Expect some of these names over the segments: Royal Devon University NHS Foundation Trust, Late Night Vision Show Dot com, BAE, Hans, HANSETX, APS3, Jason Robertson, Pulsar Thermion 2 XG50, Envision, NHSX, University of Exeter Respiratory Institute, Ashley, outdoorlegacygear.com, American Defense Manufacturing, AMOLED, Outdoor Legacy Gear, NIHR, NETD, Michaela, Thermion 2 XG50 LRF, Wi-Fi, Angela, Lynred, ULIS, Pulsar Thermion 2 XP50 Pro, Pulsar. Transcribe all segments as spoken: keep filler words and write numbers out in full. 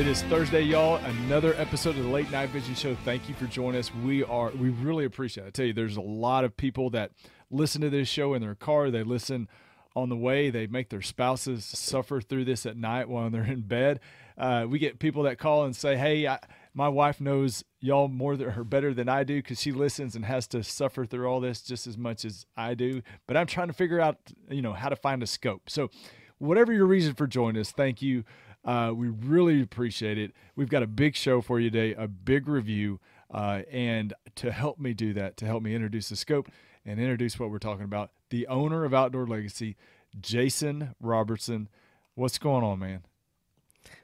It is Thursday, y'all. Another episode of the Late Night Vision Show. Thank you for joining us. We are we really appreciate it. I tell you, there's a lot of people that listen to this show in their car. They listen on the way. They make their spouses suffer through this at night while they're in bed. Uh, we get people that call and say, "Hey, I, my wife knows y'all more than her better than I do because she listens and has to suffer through all this just as much as I do. But I'm trying to figure out, you know, how to find a scope." So, whatever your reason for joining us, thank you. Uh, we really appreciate it. We've got a big show for you today, a big review, uh, and to help me do that, to help me introduce the scope and introduce what we're talking about, the owner of Outdoor Legacy, Jason Robertson. What's going on, man?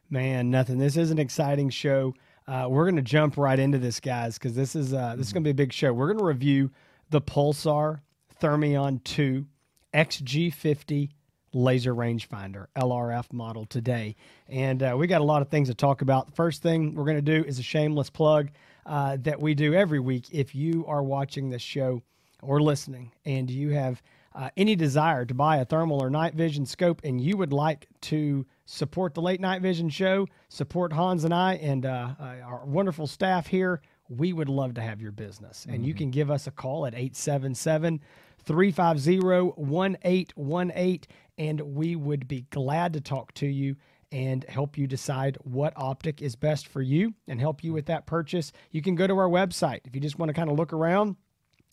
Man, nothing. This is an exciting show. Uh, we're going to jump right into this, guys, because this is uh, this is going to be a big show. We're going to review the Pulsar Thermion two X G fifty laser rangefinder L R F model today, and uh, we got a lot of things to talk about. The first thing we're going to do is a shameless plug uh, that we do every week. If you are watching this show or listening and you have uh, any desire to buy a thermal or night vision scope and you would like to support the Late Night Vision Show, support Hans and I and uh, uh, our wonderful staff here, we would love to have your business. Mm-hmm. And you can give us a call at eight seven seven, three five zero, one eight one eight, and we would be glad to talk to you and help you decide what optic is best for you and help you with that purchase. You can go to our website if you just want to kind of look around.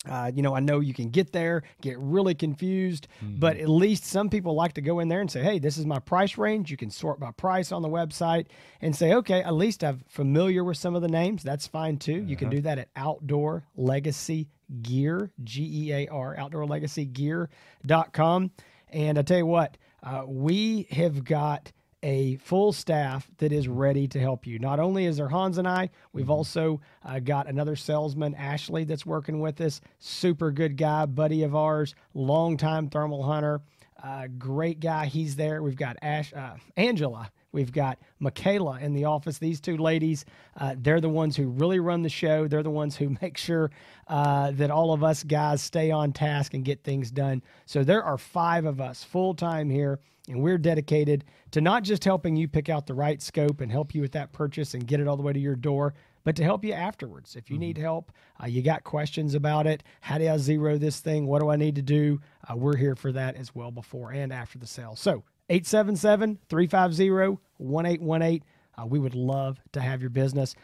Uh, you know, I know you can get there, get really confused, mm-hmm. but at least some people like to go in there and say, hey, this is my price range. You can sort by price on the website and say, okay, at least I'm familiar with some of the names. That's fine too. Uh-huh. You can do that at Outdoor Legacy Gear, G E A R, outdoor legacy gear dot com. And I tell you what, uh, we have got a full staff that is ready to help you. Not only is there Hans and I, we've also uh, got another salesman, Ashley, that's working with us. Super good guy, buddy of ours, longtime thermal hunter, uh, great guy. He's there. We've got Ash, uh, Angela. We've got Michaela in the office. These two ladies, uh, they're the ones who really run the show. They're the ones who make sure uh, that all of us guys stay on task and get things done. So there are five of us full-time here, and we're dedicated to not just helping you pick out the right scope and help you with that purchase and get it all the way to your door, but to help you afterwards. If you mm-hmm. need help, uh, you got questions about it, how do I zero this thing, what do I need to do, uh, we're here for that as well before and after the sale. So, eight seven seven, three five zero, one eight one eight. Uh, we would love to have your business.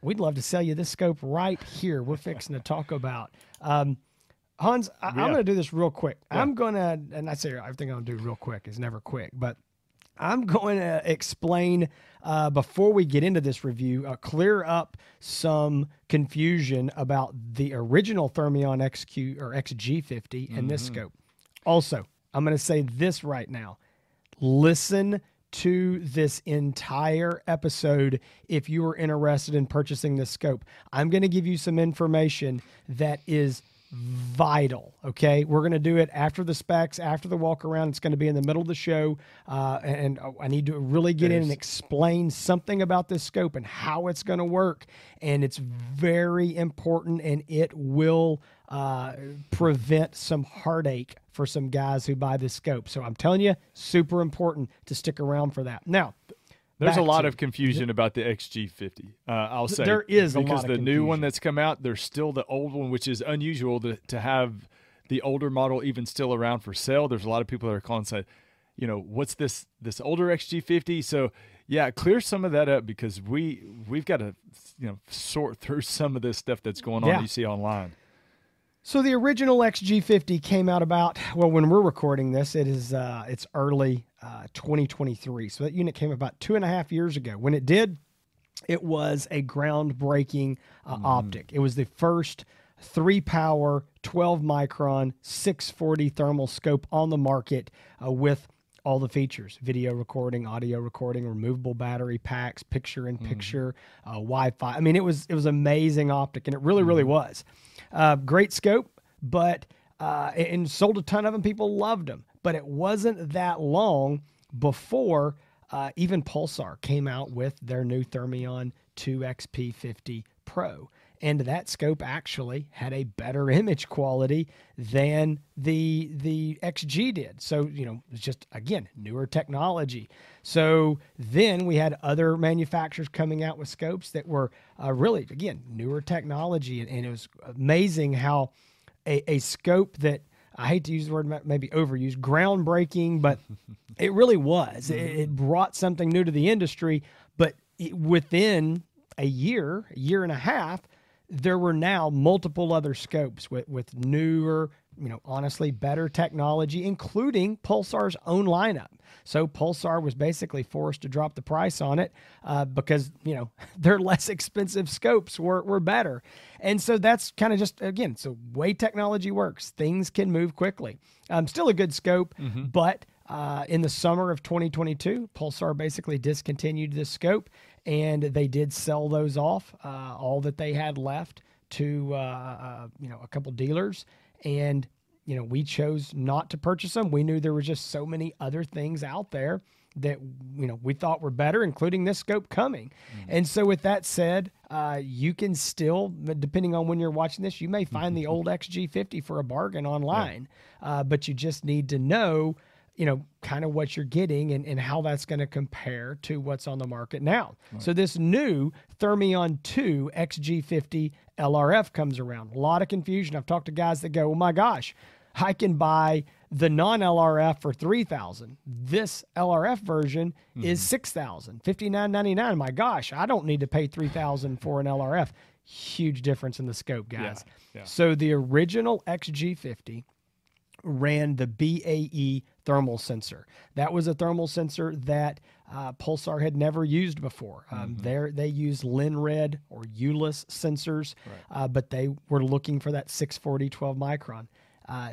We'd love to sell you this scope right here. We're fixing to talk about. Um, Hans, I, yeah. I'm going to do this real quick. Yeah. I'm going to, and I say everything I'll do real quick is never quick, but I'm going to explain uh, before we get into this review, uh, clear up some confusion about the original Thermion X Q or X G fifty mm-hmm. and this scope. Also, I'm going to say this right now. Listen to this entire episode if you are interested in purchasing this scope. I'm going to give you some information that is vital, okay? We're going to do it after the specs, after the walk around. It's going to be in the middle of the show, uh, and I need to really get in and explain something about this scope and how it's going to work, and it's very important, and it will uh, prevent some heartache for some guys who buy this scope. So I'm telling you, super important to stick around for that. Now, there's a lot to, of confusion th about the X G fifty, uh, I'll say. There is a lot of Because the confusion. New one that's come out, there's still the old one, which is unusual to, to have the older model even still around for sale. There's a lot of people that are calling and say, you know, what's this this older X G fifty? So, yeah, clear some of that up because we, we've got to you know sort through some of this stuff that's going on yeah. you see online. So the original X G fifty came out about, well, when we're recording this, it is, uh, it's early uh, twenty twenty-three. So that unit came about two and a half years ago. When it did, it was a groundbreaking uh, mm. optic. It was the first three-power, twelve micron, six forty thermal scope on the market uh, with all the features, video recording, audio recording, removable battery packs, picture-in-picture, mm. uh, Wi-Fi. I mean, it was, it was amazing optic, and it really, mm. really was. Uh, great scope, but uh, and sold a ton of them. People loved them, but it wasn't that long before uh, even Pulsar came out with their new Thermion two X P fifty Pro, and that scope actually had a better image quality than the the X G did. So, you know, it's just, again, newer technology. So then we had other manufacturers coming out with scopes that were uh, really, again, newer technology, and, and it was amazing how a, a scope that, I hate to use the word, maybe overused, groundbreaking, but it really was. It, it brought something new to the industry, but it, within a year, a year and a half, there were now multiple other scopes with, with newer, you know, honestly, better technology, including Pulsar's own lineup. So Pulsar was basically forced to drop the price on it uh, because, you know, their less expensive scopes were, were better. And so that's kind of just, again, so way technology works. Things can move quickly. Um, still a good scope, mm-hmm. but uh, in the summer of twenty twenty-two, Pulsar basically discontinued this scope, and they did sell those off, uh, all that they had left, to, uh, uh, you know, a couple dealers. And, you know, we chose not to purchase them. We knew there were just so many other things out there that, you know, we thought were better, including this scope coming. Mm-hmm. And so with that said, uh, you can still, depending on when you're watching this, you may find the old X G fifty for a bargain online, yeah. uh, but you just need to know, you know, kind of what you're getting and, and how that's going to compare to what's on the market now. Right. So this new Thermion two X G fifty L R F comes around. A lot of confusion. I've talked to guys that go, oh my gosh, I can buy the non-L R F for three thousand dollars. This L R F version mm-hmm. is six thousand dollars, fifty-nine ninety-nine. My gosh, I don't need to pay three thousand dollars for an L R F. Huge difference in the scope, guys. Yeah, yeah. So the original X G fifty ran the B A E thermal sensor. That was a thermal sensor that uh, Pulsar had never used before. Um, mm-hmm. There they use Lynred or U L I S sensors, right. uh, but they were looking for that six forty twelve micron. Uh,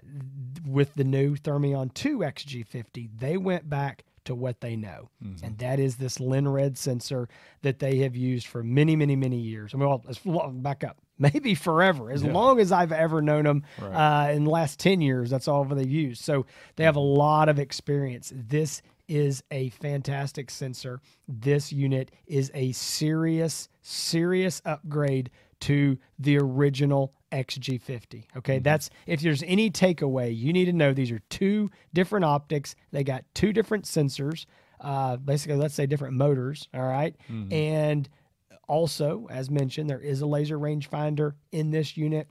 with the new Thermion two X G fifty, they went back to what they know, mm-hmm. and that is this Lynred sensor that they have used for many, many, many years. I mean, well, let's back up. Maybe forever, as yeah. long as I've ever known them. Right. Uh, in the last ten years, that's all they've used. So they have a lot of experience. This is a fantastic sensor. This unit is a serious, serious upgrade to the original X G fifty. Okay, mm-hmm. that's, if there's any takeaway, you need to know these are two different optics. They got two different sensors, uh, basically, let's say different motors, all right? Mm-hmm. And also, as mentioned, there is a laser rangefinder in this unit,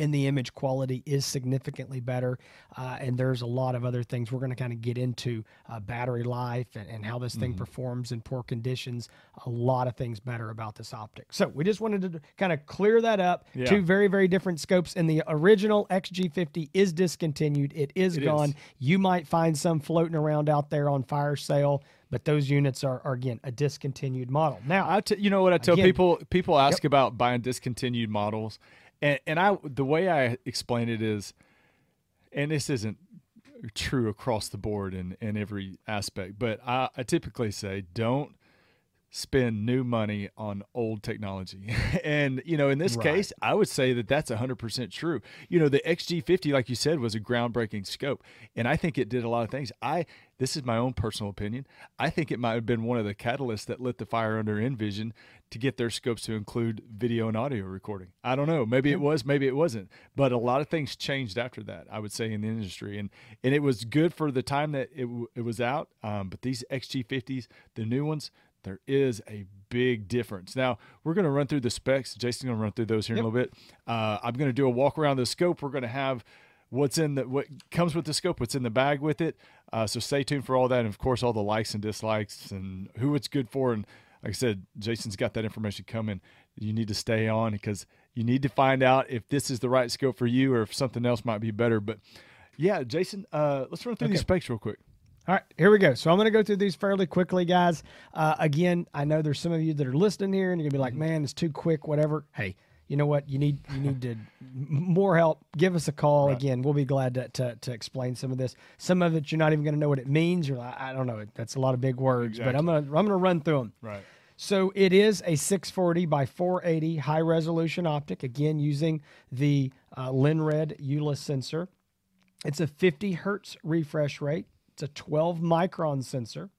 and the image quality is significantly better. Uh, and there's a lot of other things we're going to kind of get into, uh, battery life and, and how this thing mm-hmm. performs in poor conditions. A lot of things better about this optic. So we just wanted to kind of clear that up. Yeah. Two very, very different scopes. And the original X G fifty is discontinued. It is it gone. Is. You might find some floating around out there on fire sale. But those units are, are, again, a discontinued model. Now, I t you know what I tell again, people? People ask yep. about buying discontinued models. And, and I the way I explain it is, and this isn't true across the board in, in every aspect, but I, I typically say don't spend new money on old technology. And, you know, in this right. case, I would say that that's one hundred percent true. You know, the X G fifty, like you said, was a groundbreaking scope. And I think it did a lot of things. I, this is my own personal opinion, I think it might have been one of the catalysts that lit the fire under Envision to get their scopes to include video and audio recording. I don't know. Maybe it was, maybe it wasn't. But a lot of things changed after that, I would say, in the industry. And and it was good for the time that it, it was out. Um, but these X G fifties, the new ones, there is a big difference. Now, we're going to run through the specs. Jason's going to run through those here yep. in a little bit. Uh, I'm going to do a walk around the scope. We're going to have what's in the, what comes with the scope, what's in the bag with it. Uh, so stay tuned for all that. And, of course, all the likes and dislikes and who it's good for. And, like I said, Jason's got that information coming. You need to stay on because you need to find out if this is the right scope for you or if something else might be better. But, yeah, Jason, uh, let's run through okay. these specs real quick. All right, here we go. So I'm going to go through these fairly quickly, guys. Uh, again, I know there's some of you that are listening here, and you're going to be like, man, it's too quick, whatever. Hey, you know what? You need you need to more help. Give us a call. Right. Again, we'll be glad to, to, to explain some of this. Some of it, you're not even going to know what it means. You're like, I don't know. That's a lot of big words, exactly. but I'm going to, I'm going to run through them. Right. So it is a six forty by four eighty high-resolution optic, again, using the uh, Lynred U L I S sensor. It's a fifty hertz refresh rate. It's a twelve micron sensor.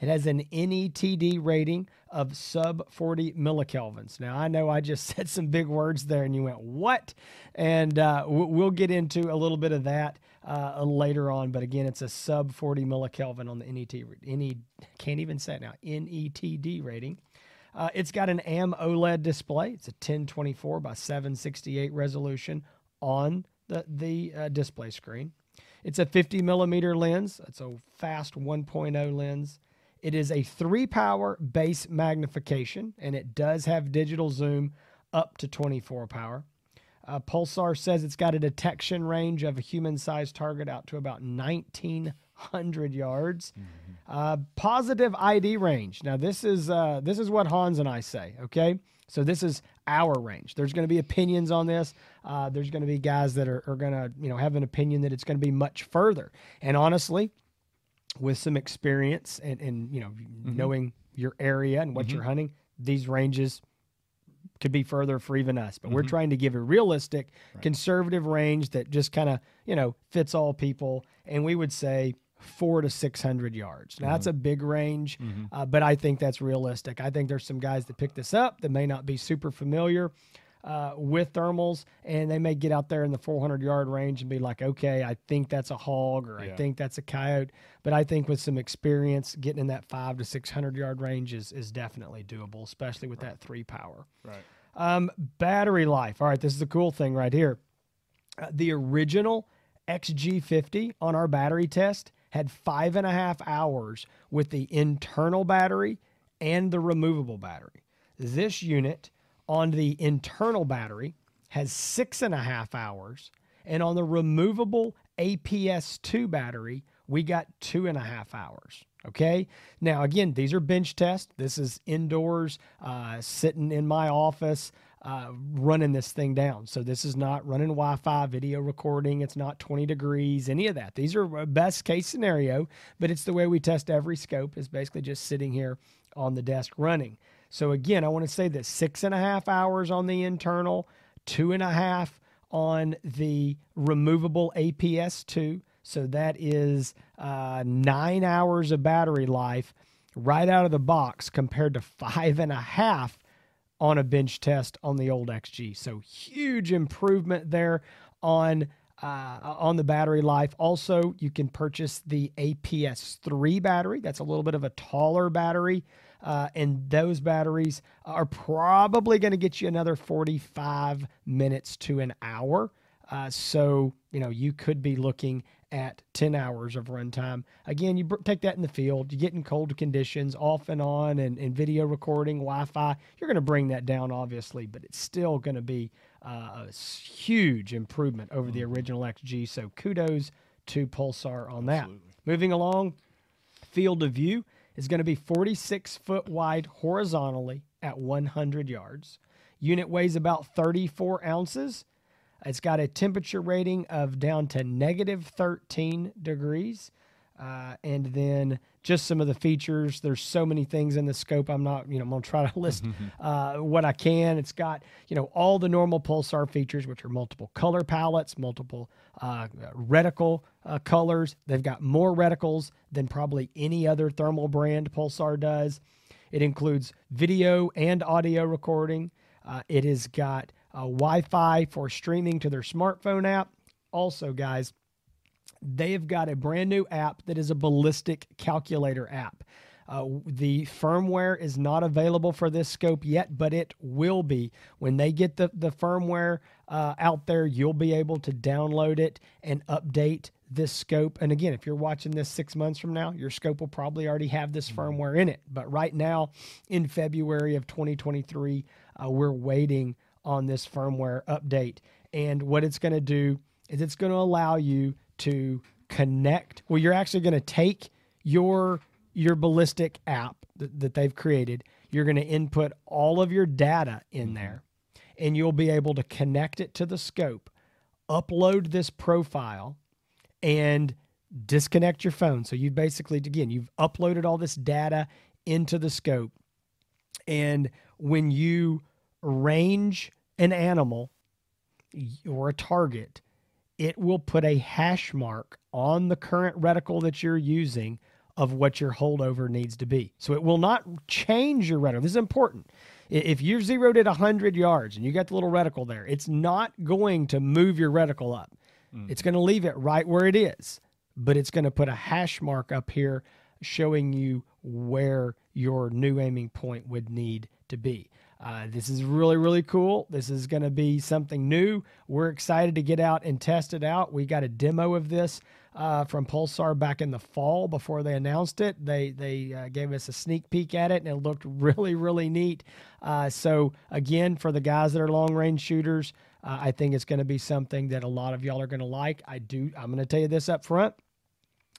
It has an N E T D rating of sub forty millikelvins. Now, I know I just said some big words there and you went, what? And uh, we'll get into a little bit of that uh, later on. But again, it's a sub forty millikelvin on the N E T, N E, can't even say it now, N E T D rating. Uh, it's got an AMOLED display. It's a ten twenty-four by seven sixty-eight resolution on the, the uh, display screen. It's a fifty millimeter lens. It's a fast one point oh lens. It is a three power base magnification, and it does have digital zoom up to twenty-four power. Uh, Pulsar says it's got a detection range of a human-sized target out to about nineteen hundred yards. Mm-hmm. Uh, positive I D range. Now, this is uh, this is what Hans and I say, okay? So this is our range. There's going to be opinions on this. Uh, there's going to be guys that are, are going to, you know, have an opinion that it's going to be much further. And honestly, with some experience and, and you know, mm-hmm. knowing your area and what mm-hmm. you're hunting, these ranges could be further for even us. But mm-hmm. we're trying to give a realistic, right. conservative range that just kind of, you know, fits all people. And we would say four to six hundred yards. Now, mm-hmm. that's a big range, mm-hmm. uh, but I think that's realistic. I think there's some guys that pick this up that may not be super familiar uh, with thermals, and they may get out there in the four hundred yard range and be like, okay, I think that's a hog, or yeah. I think that's a coyote. But I think with some experience, getting in that five to six hundred yard range is, is definitely doable, especially with right. that three power. Right. Um, battery life. All right, this is the cool thing right here. Uh, the original X G fifty on our battery test had five and a half hours with the internal battery and the removable battery. This unit on the internal battery has six and a half hours, and on the removable A P S two battery, we got two and a half hours. Okay. Now, again, these are bench tests. This is indoors, uh, sitting in my office, uh, running this thing down. So this is not running Wi-Fi video recording. It's not twenty degrees, any of that. These are best case scenario, but it's the way we test every scope, is basically just sitting here on the desk running. So again, I want to say that six and a half hours on the internal, two and a half on the removable A P S two. So that is uh, nine hours of battery life right out of the box compared to five and a half on a bench test on the old X G. So huge improvement there on uh, on the battery life. Also, you can purchase the A P S three battery. That's a little bit of a taller battery. Uh, and those batteries are probably going to get you another forty-five minutes to an hour. Uh, so, you know, you could be looking at ten hours of runtime. Again, you take that in the field, you get in cold conditions, off and on, and, and video recording, Wi-Fi, you're going to bring that down, obviously, but it's still going to be uh, a huge improvement over the original X G. So kudos to Pulsar on that. Absolutely. Moving along, field of view is going to be forty-six foot wide horizontally at one hundred yards. Unit weighs about thirty-four ounces. It's got a temperature rating of down to negative thirteen degrees. Uh, and then just some of the features. There's so many things in the scope. I'm not, you know, I'm going to try to list uh, what I can. It's got, you know, all the normal Pulsar features, which are multiple color palettes, multiple uh, reticle uh, colors. They've got more reticles than probably any other thermal brand Pulsar does. It includes video and audio recording. Uh, it has got Uh, Wi-Fi for streaming to their smartphone app. Also, guys, they've got a brand new app that is a ballistic calculator app. Uh, the firmware is not available for this scope yet, but it will be. When they get the, the firmware uh, out there, you'll be able to download it and update this scope. And again, if you're watching this six months from now, your scope will probably already have this firmware in it. But right now, in February of twenty twenty-three, uh, we're waiting on this firmware update. And what it's going to do is it's going to allow you to connect. Well, you're actually going to take your your ballistic app th that they've created. You're going to input all of your data in there, and you'll be able to connect it to the scope, upload this profile, and disconnect your phone. So you basically, again, you've uploaded all this data into the scope, and when you range an animal or a target, it will put a hash mark on the current reticle that you're using of what your holdover needs to be. So it will not change your reticle. This is important. If you're zeroed at one hundred yards and you got the little reticle there, it's not going to move your reticle up. Mm. It's going to leave it right where it is, but it's going to put a hash mark up here showing you where your new aiming point would need to be. Uh, this is really, really cool. This is going to be something new. We're excited to get out and test it out. We got a demo of this uh, from Pulsar back in the fall before they announced it. They, they uh, gave us a sneak peek at it, and it looked really, really neat. Uh, so, again, for the guys that are long-range shooters, uh, I think it's going to be something that a lot of y'all are going to like. I do. I'm going to tell you this up front.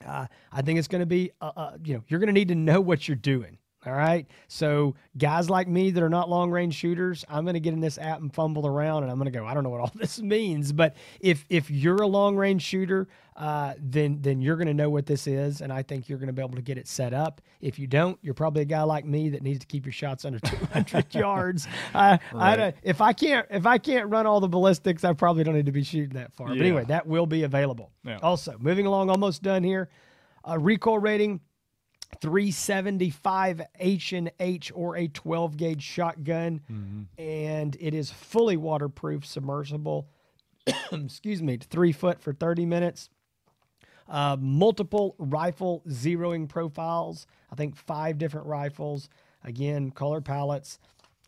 Uh, I think it's going to be, uh, uh, you know, you're going to need to know what you're doing. All right. So guys like me that are not long range shooters, I'm going to get in this app and fumble around and I'm going to go, I don't know what all this means. But if, if you're a long range shooter, uh, then, then you're going to know what this is. And I think you're going to be able to get it set up. If you don't, you're probably a guy like me that needs to keep your shots under two hundred yards. Uh, right. I don't, if I can't, if I can't run all the ballistics, I probably don't need to be shooting that far. Yeah. But anyway, that will be available. Yeah. Also moving along, almost done here. Uh, recoil rating, three seventy-five H and H or a twelve gauge shotgun, mm-hmm. and it is fully waterproof, submersible, excuse me, three foot for thirty minutes. Uh, multiple rifle zeroing profiles, I think five different rifles, again, color palettes.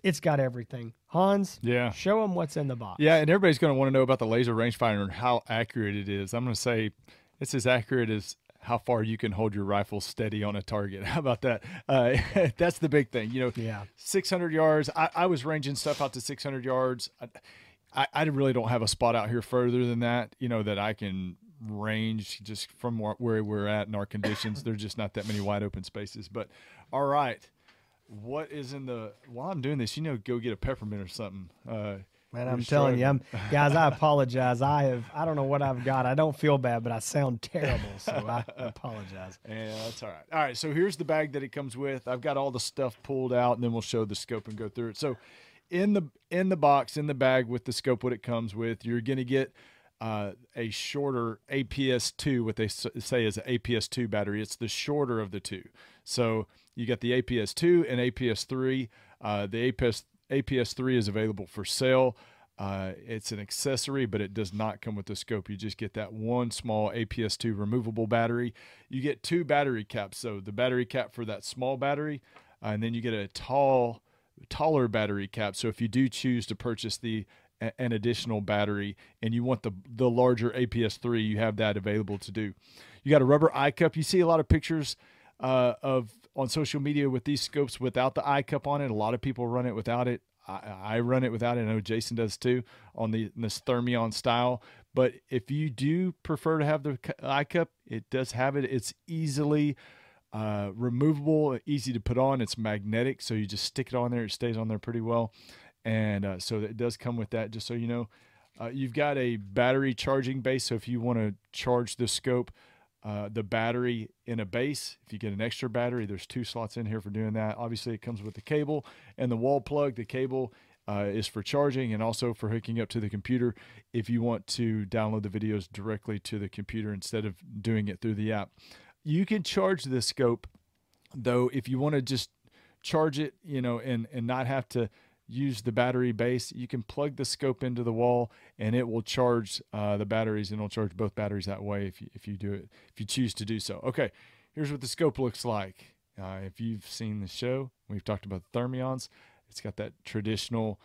It's got everything. Hans, yeah. show them what's in the box. Yeah, and everybody's going to want to know about the laser rangefinder and how accurate it is. I'm going to say it's as accurate as how far you can hold your rifle steady on a target. How about that? Uh, that's the big thing, you know, yeah. six hundred yards. I, I was ranging stuff out to six hundred yards. I, I, I really don't have a spot out here further than that, you know, that I can range just from where we're at in our conditions. There's just not that many wide open spaces, but all right. What is in the, while I'm doing this, you know, go get a peppermint or something. Uh, Man, I'm telling you, I'm, guys, I apologize. I have, I don't know what I've got. I don't feel bad, but I sound terrible, so I apologize. Yeah, that's all right. All right, so here's the bag that it comes with. I've got all the stuff pulled out, and then we'll show the scope and go through it. So in the in the box, in the bag with the scope, what it comes with, you're going to get uh, a shorter A P S two, what they say is an A P S two battery. It's the shorter of the two. So you got the A P S two and A P S three. Uh, the A P S three. A P S three is available for sale. Uh, it's an accessory, but it does not come with the scope. You just get that one small A P S two removable battery. You get two battery caps. So the battery cap for that small battery, uh, and then you get a tall, taller battery cap. So if you do choose to purchase the a, an additional battery and you want the, the larger A P S three, you have that available to do. You got a rubber eye cup. You see a lot of pictures uh, of on social media with these scopes without the eye cup on it. A lot of people run it without it. I, I run it without it. I know Jason does too on the this Thermion style. But if you do prefer to have the eye cup, it does have it. It's easily uh, removable, easy to put on. It's magnetic, so you just stick it on there. It stays on there pretty well. And uh, so it does come with that, just so you know. Uh, you've got a battery charging base, so if you want to charge the scope, Uh, the battery in a base. If you get an extra battery, there's two slots in here for doing that. Obviously, it comes with the cable and the wall plug. The cable uh, is for charging and also for hooking up to the computer if you want to download the videos directly to the computer instead of doing it through the app. You can charge the scope, though, if you want to just charge it, you know, and, and not have to use the battery base. You can plug the scope into the wall and it will charge uh, the batteries, and it'll charge both batteries that way if you, if you do it, if you choose to do so. Okay, here's what the scope looks like. Uh, if you've seen the show, we've talked about the Thermions. It's got that traditional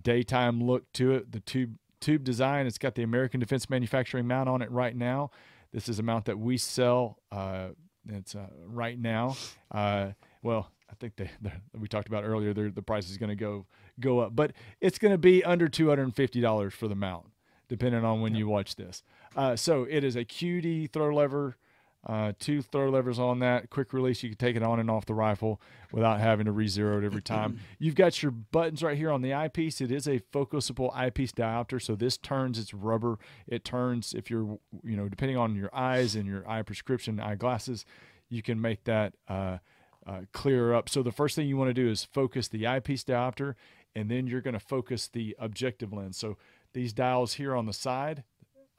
daytime look to it, the tube, tube design. It's got the American Defense Manufacturing mount on it right now. This is a mount that we sell uh, it's, uh, right now. Uh, well, I think they, we talked about earlier, the price is going to go go up, but it's going to be under two hundred fifty dollars for the mount, depending on when yeah. you watch this. Uh, so it is a Q D throw lever, uh, two throw levers on that. Quick release, you can take it on and off the rifle without having to re-zero it every time. You've got your buttons right here on the eyepiece. It is a focusable eyepiece diopter, so this turns. It's rubber. It turns if you're, you know, depending on your eyes and your eye prescription, eyeglasses, you can make that uh, – Uh, clear up. So the first thing you want to do is focus the eyepiece diopter, and then you're going to focus the objective lens. So these dials here on the side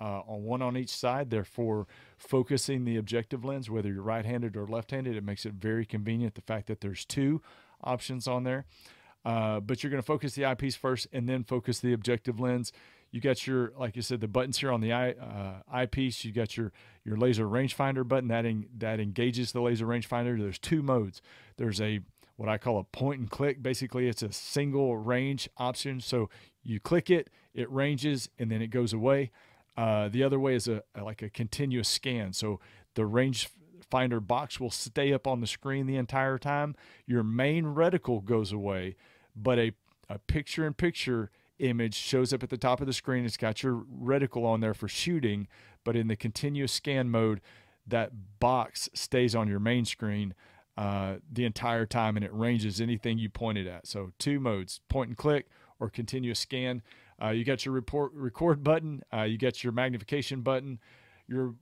uh, on one on each side. They're for focusing the objective lens, whether you're right-handed or left-handed. It makes it very convenient, the fact that there's two options on there. Uh, but you're going to focus the eyepiece first and then focus the objective lens. You got your, like you said, the buttons here on the eye, uh, eyepiece. You got your your laser rangefinder button that en that engages the laser rangefinder. There's two modes. There's a what I call a point and click. Basically, it's a single range option. So you click it, it ranges, and then it goes away. Uh, the other way is a like a continuous scan. So the rangefinder box will stay up on the screen the entire time. Your main reticle goes away, but a a picture in picture image shows up at the top of the screen. It's got your reticle on there for shooting, but in the continuous scan mode, that box stays on your main screen uh, the entire time, and it ranges anything you pointed at. So two modes, point and click or continuous scan. Uh, you got your report record button. Uh, you got your magnification button. Your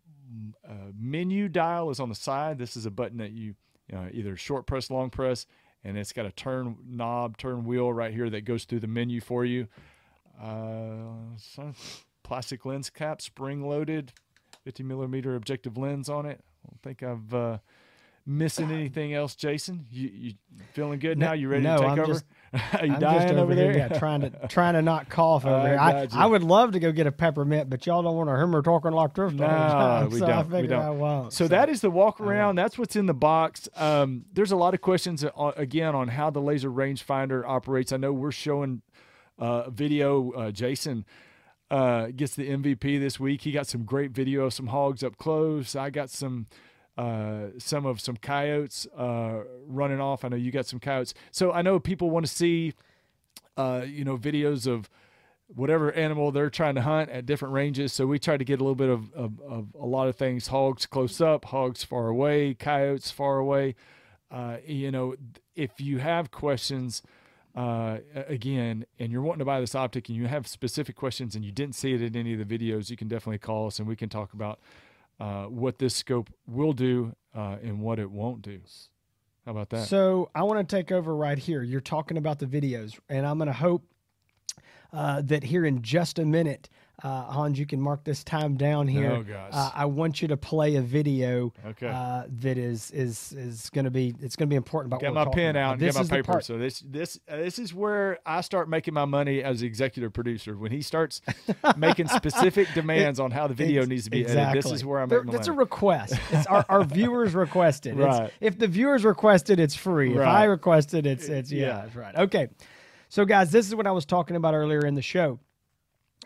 uh, menu dial is on the side. This is a button that you, you know, either short press, long press, and it's got a turn knob, turn wheel right here that goes through the menu for you. Uh, so plastic lens cap, spring-loaded, fifty millimeter objective lens on it. I don't think I've uh, missing anything else, Jason. You, you feeling good no, now? You ready no, to take I'm over? Just, Are you I'm dying just over, over there? Here, yeah, trying to trying to not cough over there. I, I would love to go get a peppermint, but y'all don't want to hear me talking like this. No, we so don't. I figure we don't. I won't, so, so that is the walk around. That's what's in the box. Um, there's a lot of questions uh, again on how the laser rangefinder operates. I know we're showing uh, video. Uh, Jason uh, gets the M V P this week. He got some great video of some hogs up close. I got some. Uh, some of some coyotes uh, running off. I know you got some coyotes. So I know people want to see, uh, you know, videos of whatever animal they're trying to hunt at different ranges. So we try to get a little bit of, of, of a lot of things, hogs close up, hogs far away, coyotes far away. Uh, you know, if you have questions, uh, again, and you're wanting to buy this optic and you have specific questions and you didn't see it in any of the videos, you can definitely call us and we can talk about Uh, what this scope will do uh, and what it won't do. How about that? So I want to take over right here. You're talking about the videos, and I'm going to hope uh, that here in just a minute, uh, Hans, you can mark this time down here. Oh, gosh. Uh, I want you to play a video okay. uh, that is is is going to be it's going to be important. About get what my pen out and get my paper. So this this uh, this is where I start making my money as executive producer. When he starts making specific demands it, on how the video needs to be exactly. edited, this is where I'm. There, that's my money. A request. It's our, our viewers requested. Right. It's, if the viewers requested, it's free. Right. If I requested, it's it's yeah, yeah. That's right. Okay. So guys, this is what I was talking about earlier in the show.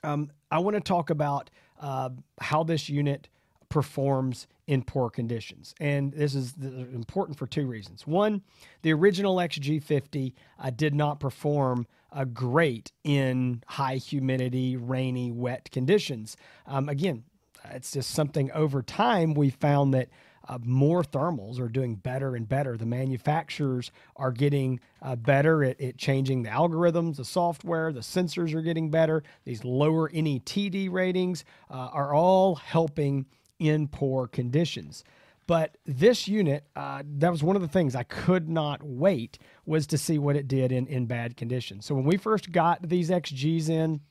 Um, I want to talk about uh, how this unit performs in poor conditions. And this is important for two reasons. One, the original X G fifty uh, did not perform uh, great in high humidity, rainy, wet conditions. Um, again, it's just something over time we found that Uh, more thermals are doing better and better. The manufacturers are getting uh, better at, at changing the algorithms, the software, the sensors are getting better. These lower N E T D ratings uh, are all helping in poor conditions. But this unit, uh, that was one of the things I could not wait was to see what it did in, in bad conditions. So when we first got these X Gs in,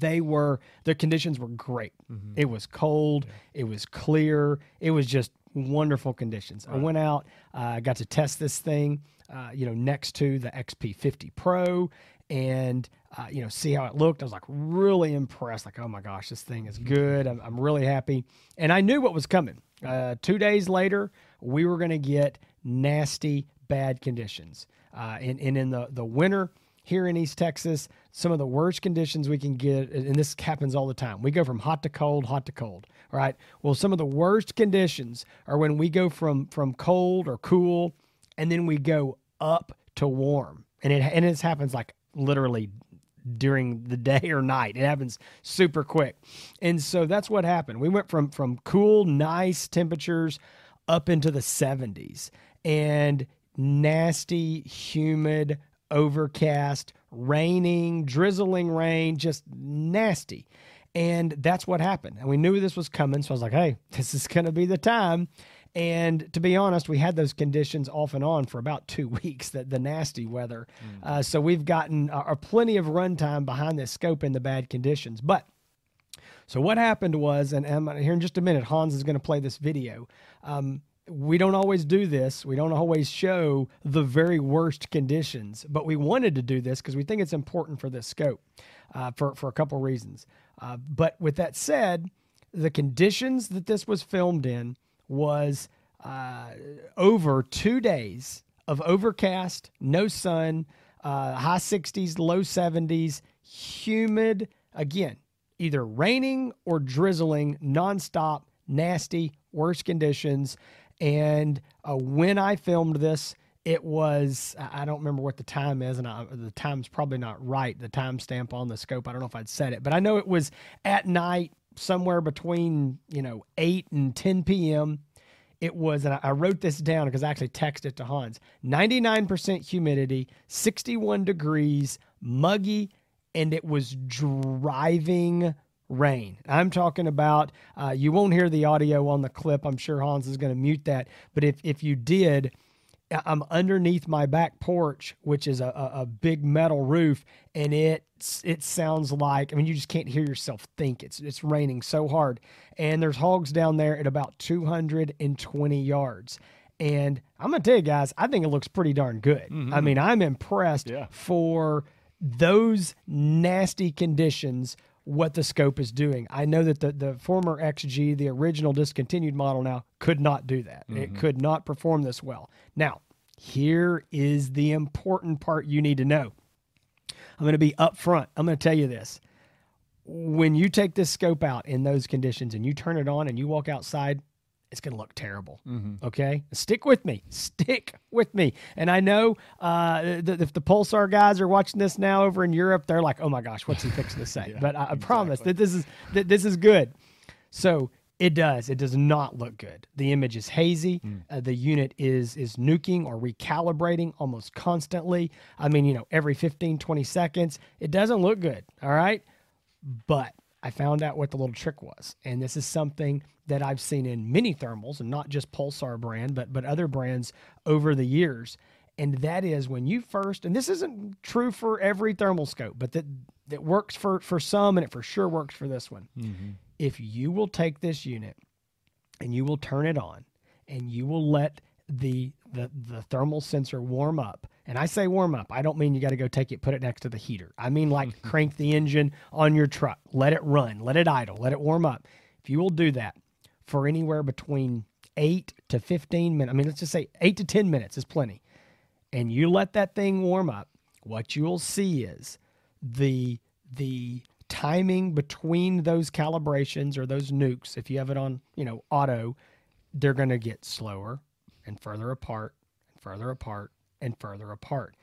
They were, their conditions were great. Mm-hmm. It was cold. Yeah. It was clear. It was just wonderful conditions. Right. I went out, I uh, got to test this thing, uh, you know, next to the X P fifty Pro and, uh, you know, see how it looked. I was like really impressed. Like, oh my gosh, this thing is good. I'm, I'm really happy. And I knew what was coming. Uh, two days later, we were going to get nasty, bad conditions. Uh, and, and in the, the winter, here in East Texas, some of the worst conditions we can get, and this happens all the time. We go from hot to cold, hot to cold, all right? Well, some of the worst conditions are when we go from, from cold or cool, and then we go up to warm. And it, and it happens like literally during the day or night. It happens super quick. And so that's what happened. We went from, from cool, nice temperatures up into the seventies and nasty, humid, overcast, raining, drizzling rain, just nasty. And that's what happened. And we knew this was coming. So I was like, hey, this is going to be the time. And to be honest, we had those conditions off and on for about two weeks, the, the nasty weather. Mm. Uh, so we've gotten uh, plenty of runtime behind this scope in the bad conditions. But So what happened was, and, and here in just a minute, Hans is going to play this video. Um, we don't always do this. We don't always show the very worst conditions, but we wanted to do this because we think it's important for this scope uh, for, for a couple reasons. Uh, but with that said, the conditions that this was filmed in was uh, over two days of overcast, no sun, uh, high sixties, low seventies, humid, again, either raining or drizzling, nonstop, nasty, worst conditions. And uh, when I filmed this, it was, I don't remember what the time is, and I, the time's probably not right, the timestamp on the scope. I don't know if I'd set it, but I know it was at night, somewhere between, you know, eight and ten P M It was, and I, I wrote this down because I actually texted it to Hans, ninety-nine percent humidity, sixty-one degrees, muggy, and it was driving rain. I'm talking about, uh, you won't hear the audio on the clip. I'm sure Hans is going to mute that. But if, if you did, I'm underneath my back porch, which is a, a, a big metal roof, and it it sounds like, I mean, you just can't hear yourself think. It's it's raining so hard. And there's hogs down there at about two hundred twenty yards. And I'm going to tell you guys, I think it looks pretty darn good. Mm-hmm. I mean, I'm impressed yeah. for those nasty conditions, what the scope is doing. I know that the, the former X G, the original discontinued model now, could not do that. Mm-hmm. It could not perform this well. Now, here is the important part you need to know. I'm going to be up front. I'm going to tell you this. When you take this scope out in those conditions and you turn it on and you walk outside, it's going to look terrible. Mm-hmm. Okay? Stick with me. Stick with me. And I know uh, th if the Pulsar guys are watching this now over in Europe, they're like, oh my gosh, what's he fixing to say? yeah, but I, I exactly. promise that this is that this is good. So it does. It does not look good. The image is hazy. Mm. Uh, the unit is is nuking or recalibrating almost constantly. I mean, you know, every fifteen, twenty seconds. It doesn't look good. All right? But I found out what the little trick was, and this is something that I've seen in many thermals, and not just Pulsar brand, but but other brands over the years. And that is when you first, and this isn't true for every thermal scope, but that that works for for some, and it for sure works for this one. Mm-hmm. If you will take this unit and you will turn it on, and you will let the the the thermal sensor warm up. And I say warm up. I don't mean you got to go take it, put it next to the heater. I mean, like, crank the engine on your truck. Let it run. Let it idle. Let it warm up. If you will do that for anywhere between eight to fifteen minutes, I mean, let's just say eight to ten minutes is plenty. And you let that thing warm up, what you will see is the, the timing between those calibrations or those nukes, if you have it on, you know, auto, they're going to get slower and further apart and further apart and further apart.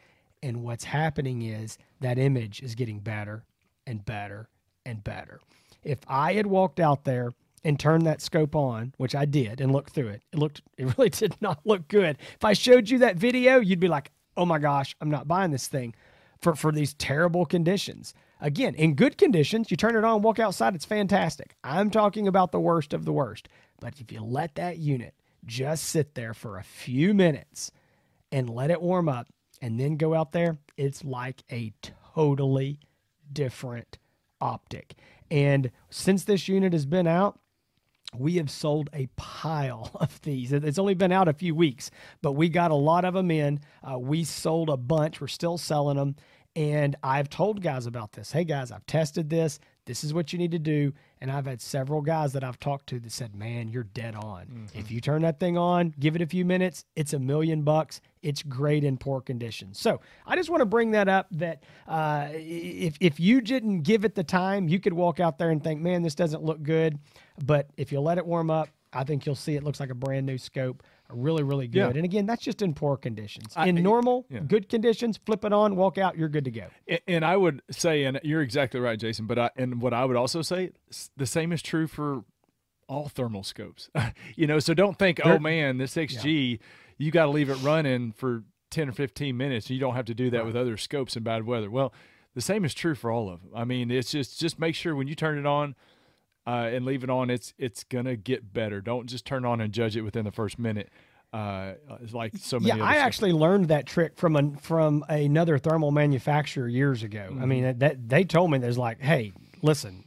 And what's happening is that image is getting better and better and better. If I had walked out there and turned that scope on, which I did, and looked through it, it looked, it really did not look good. If I showed you that video, you'd be like, oh my gosh, I'm not buying this thing for, for these terrible conditions. Again, in good conditions, you turn it on, walk outside, it's fantastic. I'm talking about the worst of the worst. But if you let that unit just sit there for a few minutes and let it warm up, and then go out there, it's like a totally different optic. And since this unit has been out, we have sold a pile of these. It's only been out a few weeks, but we got a lot of them in. Uh, we sold a bunch. We're still selling them. And I've told guys about this. Hey, guys, I've tested this. This is what you need to do. And I've had several guys that I've talked to that said, man, you're dead on. Mm-hmm. If you turn that thing on, give it a few minutes, it's a million bucks. It's great in poor conditions. So I just want to bring that up, that uh, if, if you didn't give it the time, you could walk out there and think, man, this doesn't look good. But if you let it warm up, I think you'll see it looks like a brand new scope. Really, really good. Yeah. And again, that's just in poor conditions. In I, normal, yeah. good conditions, flip it on, walk out, you're good to go. And, and I would say, and you're exactly right, Jason, but I, and what I would also say, the same is true for all thermal scopes. You know, so don't think, They're, oh man, this X G, yeah. you got to leave it running for ten or fifteen minutes. You don't have to do that right. with other scopes in bad weather. Well, the same is true for all of them. I mean, it's just, just make sure when you turn it on, Uh, and leave it on, it's it's going to get better. Don't just turn on and judge it within the first minute uh, like so many Yeah, I stuff. actually learned that trick from, a, from another thermal manufacturer years ago. Mm-hmm. I mean, that, that they told me, there's like, hey, listen,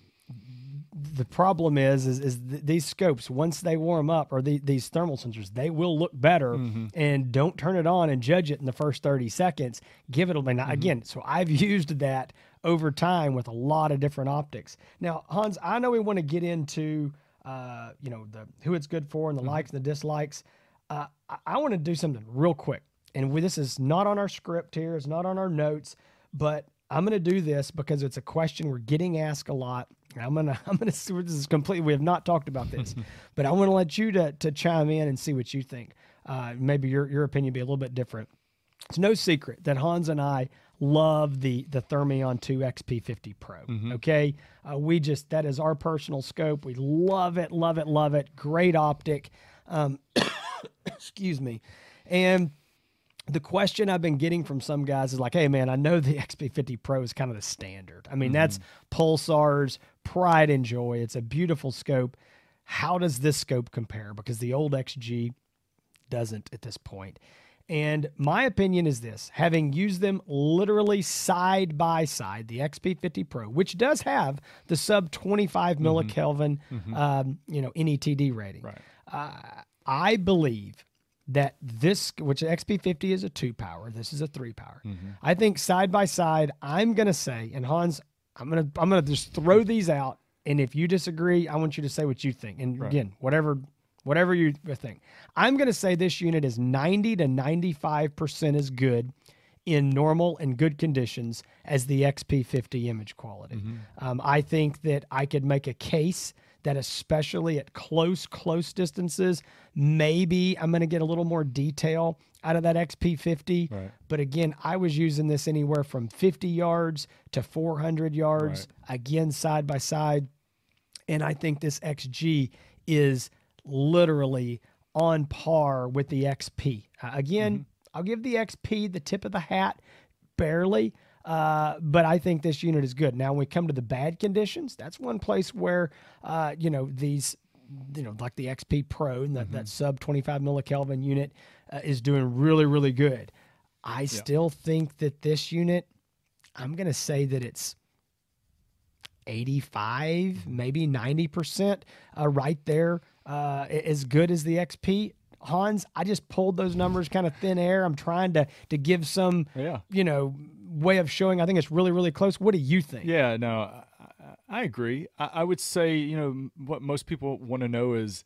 the problem is, is, is th these scopes, once they warm up, or the, these thermal sensors, they will look better. Mm-hmm. And don't turn it on and judge it in the first thirty seconds. Give it a minute. Mm-hmm. Again, so I've used that over time with a lot of different optics. Now, Hans, I know we want to get into, uh, you know, the who it's good for and the mm-hmm. likes and the dislikes. Uh, I, I want to do something real quick. And we, this is not on our script here. It's not on our notes, but I'm going to do this because it's a question we're getting asked a lot. I'm going to, I'm going to see where this is completely, we have not talked about this, but I want to let you to, to chime in and see what you think. Uh, maybe your, your opinion be a little bit different. It's no secret that Hans and I love the, the Thermion two X P fifty Pro. Mm-hmm. Okay. Uh, we just, that is our personal scope. We love it, love it, love it. Great optic. Um, excuse me. And the question I've been getting from some guys is like, hey, man, I know the X P fifty Pro is kind of the standard. I mean, mm-hmm. that's Pulsar's pride and joy. It's a beautiful scope. How does this scope compare? Because the old X G doesn't at this point. And my opinion is this, having used them literally side by side, the X P fifty Pro, which does have the sub twenty-five mm-hmm. millikelvin, mm-hmm. um, you know, N E T D rating. Right. Uh, I believe that this, which X P fifty is a two power, this is a three power. Mm-hmm. I think side by side, I'm going to say, and Hans, I'm going to, I'm going to just throw these out. And if you disagree, I want you to say what you think. And right. again, whatever, whatever you think, I'm going to say this unit is ninety to ninety-five percent as good in normal and good conditions as the X P fifty image quality. Mm-hmm. um, I think that I could make a case that especially at close, close distances, maybe I'm going to get a little more detail out of that X P fifty. Right. But again, I was using this anywhere from fifty yards to four hundred yards, right. again, side by side. And I think this X G is literally on par with the X P. Uh, again, mm-hmm. I'll give the X P the tip of the hat, barely. Uh, but I think this unit is good. Now, when we come to the bad conditions, that's one place where, uh, you know, these, you know, like the X P Pro and that, mm-hmm. that sub twenty-five millikelvin unit uh, is doing really, really good. I yeah. still think that this unit, I'm going to say that it's eighty-five, maybe ninety percent uh, right there, uh, as good as the X P. Hans, I just pulled those numbers kind of thin air. I'm trying to, to give some, yeah. you know, way of showing. I think it's really, really close. What do you think? Yeah, no, I, I agree. I, I would say, you know, what most people want to know is,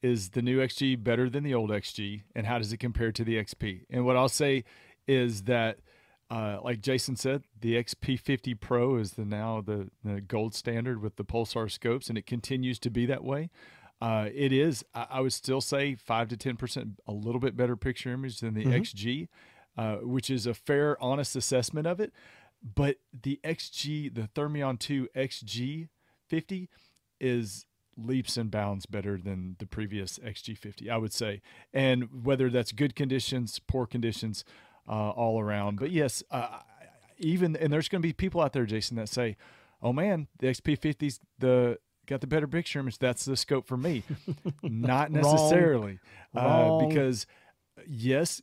is the new X G better than the old X G, and how does it compare to the X P? And what I'll say is that, uh, like Jason said, the X P fifty Pro is the now the, the gold standard with the Pulsar scopes, and it continues to be that way. Uh, it is, I, I would still say five to ten percent, a little bit better picture image than the mm-hmm. X G. Uh, which is a fair, honest assessment of it. But the X G, the Thermion two X G fifty is leaps and bounds better than the previous X G fifty, I would say. And whether that's good conditions, poor conditions, uh, all around. But yes, uh, even, and there's going to be people out there, Jason, that say, oh man, the X P fifty's the, got the better picture image. That's the scope for me. Not necessarily. Wrong. Uh, Wrong. Because yes,